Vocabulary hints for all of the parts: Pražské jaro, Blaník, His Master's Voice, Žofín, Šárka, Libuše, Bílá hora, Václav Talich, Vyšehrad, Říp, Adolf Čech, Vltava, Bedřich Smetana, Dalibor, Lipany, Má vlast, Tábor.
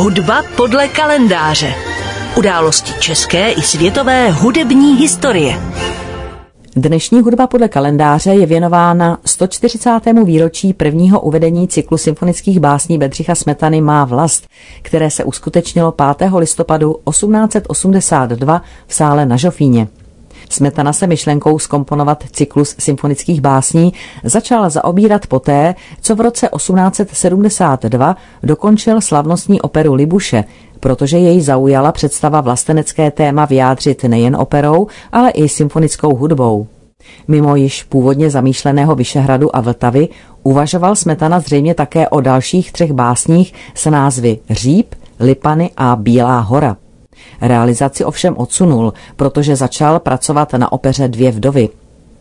Hudba podle kalendáře. Události české i světové hudební historie. Dnešní hudba podle kalendáře je věnována 140. výročí prvního uvedení cyklu symfonických básní Bedřicha Smetany Má vlast, které se uskutečnilo 5. listopadu 1882 v sále na Žofíně. Smetana se myšlenkou zkomponovat cyklus symfonických básní začal zaobírat poté, co v roce 1872 dokončil slavnostní operu Libuše, protože jej zaujala představa vlastenecké téma vyjádřit nejen operou, ale i symfonickou hudbou. Mimo již původně zamýšleného Vyšehradu a Vltavy uvažoval Smetana zřejmě také o dalších 3 básních s názvy Říp, Lipany a Bílá hora. Realizaci ovšem odsunul, protože začal pracovat na opeře Dvě vdovy.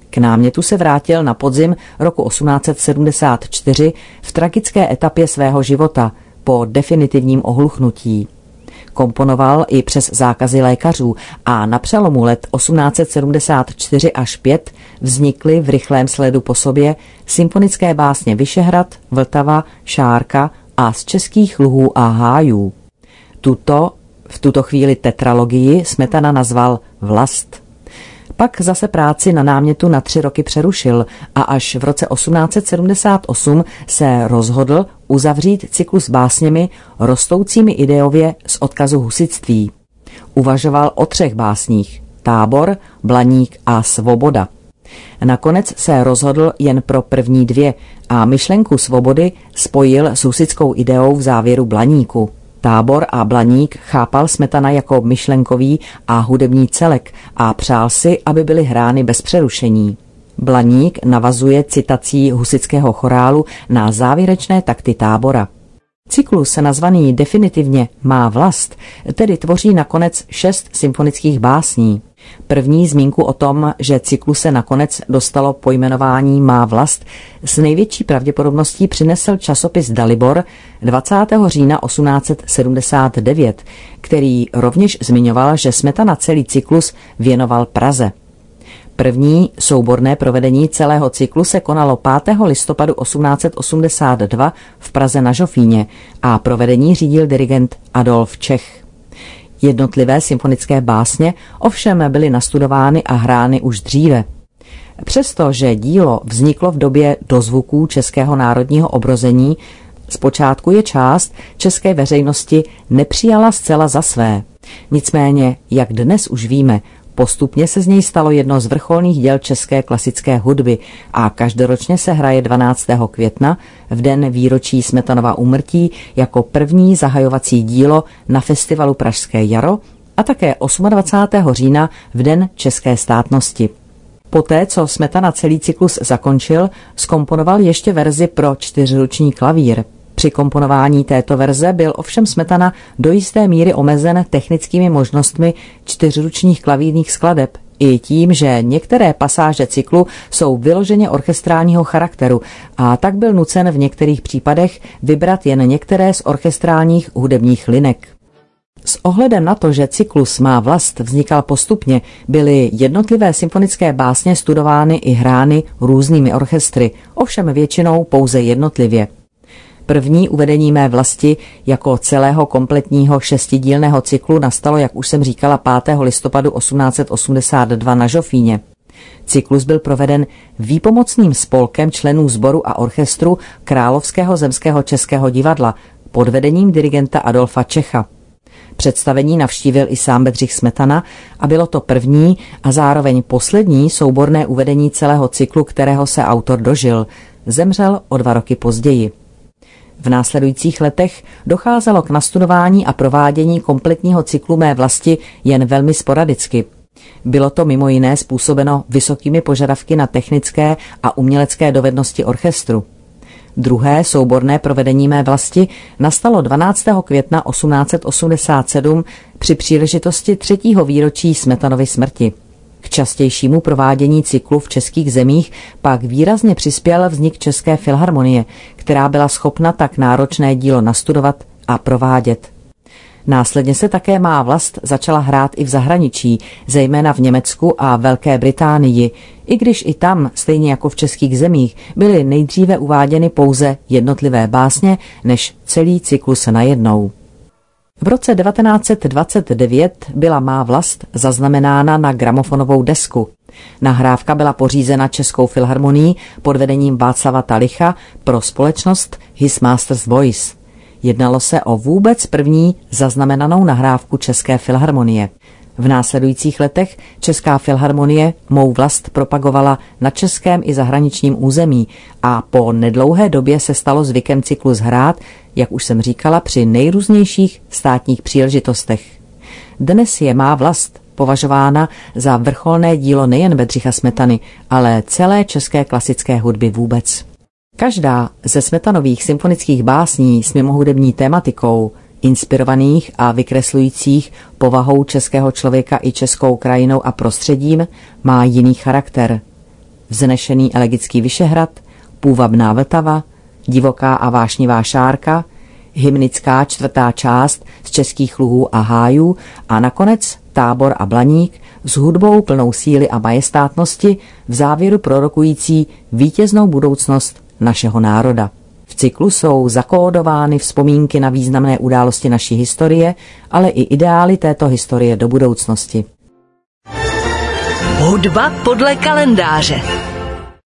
K námětu se vrátil na podzim roku 1874 v tragické etapě svého života, po definitivním ohluchnutí. Komponoval i přes zákazy lékařů a na přelomu let 1874 až 5 vznikly v rychlém sledu po sobě symfonické básně Vyšehrad, Vltava, Šárka a Z českých luhů a hájů. V tuto chvíli tetralogii Smetana nazval Vlast. Pak zase práci na námětu na 3 roky přerušil a až v roce 1878 se rozhodl uzavřít cyklus básněmi rostoucími ideově z odkazu husitství. Uvažoval o 3 básních – Tábor, Blaník a Svoboda. Nakonec se rozhodl jen pro první 2 a myšlenku svobody spojil s husitskou ideou v závěru Blaníku. Tábor a Blaník chápal Smetana jako myšlenkový a hudební celek a přál si, aby byly hrány bez přerušení. Blaník navazuje citací husitského chorálu na závěrečné takty Tábora. Cyklus nazvaný definitivně Má vlast tedy tvoří nakonec 6 symfonických básní. První zmínku o tom, že cyklu se nakonec dostalo pojmenování Má vlast, s největší pravděpodobností přinesl časopis Dalibor 20. října 1879, který rovněž zmiňoval, že Smetana celý cyklus věnoval Praze. První souborné provedení celého cyklu se konalo 5. listopadu 1882 v Praze na Žofíně a provedení řídil dirigent Adolf Čech. Jednotlivé symfonické básně ovšem byly nastudovány a hrány už dříve. Přestože dílo vzniklo v době dozvuků českého národního obrození, zpočátku je část české veřejnosti nepřijala zcela za své. Nicméně, jak dnes už víme, postupně se z něj stalo jedno z vrcholných děl české klasické hudby a každoročně se hraje 12. května, v den výročí Smetanova úmrtí, jako první zahajovací dílo na festivalu Pražské jaro a také 28. října v den české státnosti. Poté, co Smetana celý cyklus zakončil, zkomponoval ještě verzi pro 4ruční klavír. Při komponování této verze byl ovšem Smetana do jisté míry omezen technickými možnostmi 4ručních klavírních skladeb i tím, že některé pasáže cyklu jsou vyloženě orchestrálního charakteru a tak byl nucen v některých případech vybrat jen některé z orchestrálních hudebních linek. S ohledem na to, že cyklus Má vlast vznikal postupně, byly jednotlivé symfonické básně studovány i hrány různými orchestry, ovšem většinou pouze jednotlivě. První uvedení Mé vlasti jako celého kompletního 6dílného cyklu nastalo, jak už jsem říkala, 5. listopadu 1882 na Žofíně. Cyklus byl proveden výpomocným spolkem členů sboru a orchestru Královského zemského českého divadla pod vedením dirigenta Adolfa Čecha. Představení navštívil i sám Bedřich Smetana a bylo to první a zároveň poslední souborné uvedení celého cyklu, kterého se autor dožil. Zemřel o 2 roky později. V následujících letech docházelo k nastudování a provádění kompletního cyklu Mé vlasti jen velmi sporadicky. Bylo to mimo jiné způsobeno vysokými požadavky na technické a umělecké dovednosti orchestru. Druhé souborné provedení Mé vlasti nastalo 12. května 1887 při příležitosti 3. výročí Smetanovy smrti. K častějšímu provádění cyklu v českých zemích pak výrazně přispěl vznik České filharmonie, která byla schopna tak náročné dílo nastudovat a provádět. Následně se také Má vlast začala hrát i v zahraničí, zejména v Německu a Velké Británii, i když i tam, stejně jako v českých zemích, byly nejdříve uváděny pouze jednotlivé básně než celý cyklus najednou. V roce 1929 byla Má vlast zaznamenána na gramofonovou desku. Nahrávka byla pořízena Českou filharmonií pod vedením Václava Talicha pro společnost His Master's Voice. Jednalo se o vůbec první zaznamenanou nahrávku České filharmonie. V následujících letech Česká filharmonie Mou vlast propagovala na českém i zahraničním území a po nedlouhé době se stalo zvykem cyklus hrát, jak už jsem říkala, při nejrůznějších státních příležitostech. Dnes je Má vlast považována za vrcholné dílo nejen Bedřicha Smetany, ale celé české klasické hudby vůbec. Každá ze Smetanových symfonických básní s mimohudební tématikou, inspirovaných a vykreslujících povahou českého člověka i českou krajinou a prostředím, má jiný charakter. Vznešený elegický Vyšehrad, půvabná Vltava, divoká a vášnivá Šárka, hymnická čtvrtá část z českých luhů a hájů a nakonec Tábor a Blaník s hudbou plnou síly a majestátnosti, v závěru prorokující vítěznou budoucnost našeho národa. V cyklu jsou zakódovány vzpomínky na významné události naší historie, ale i ideály této historie do budoucnosti. Hudba podle kalendáře.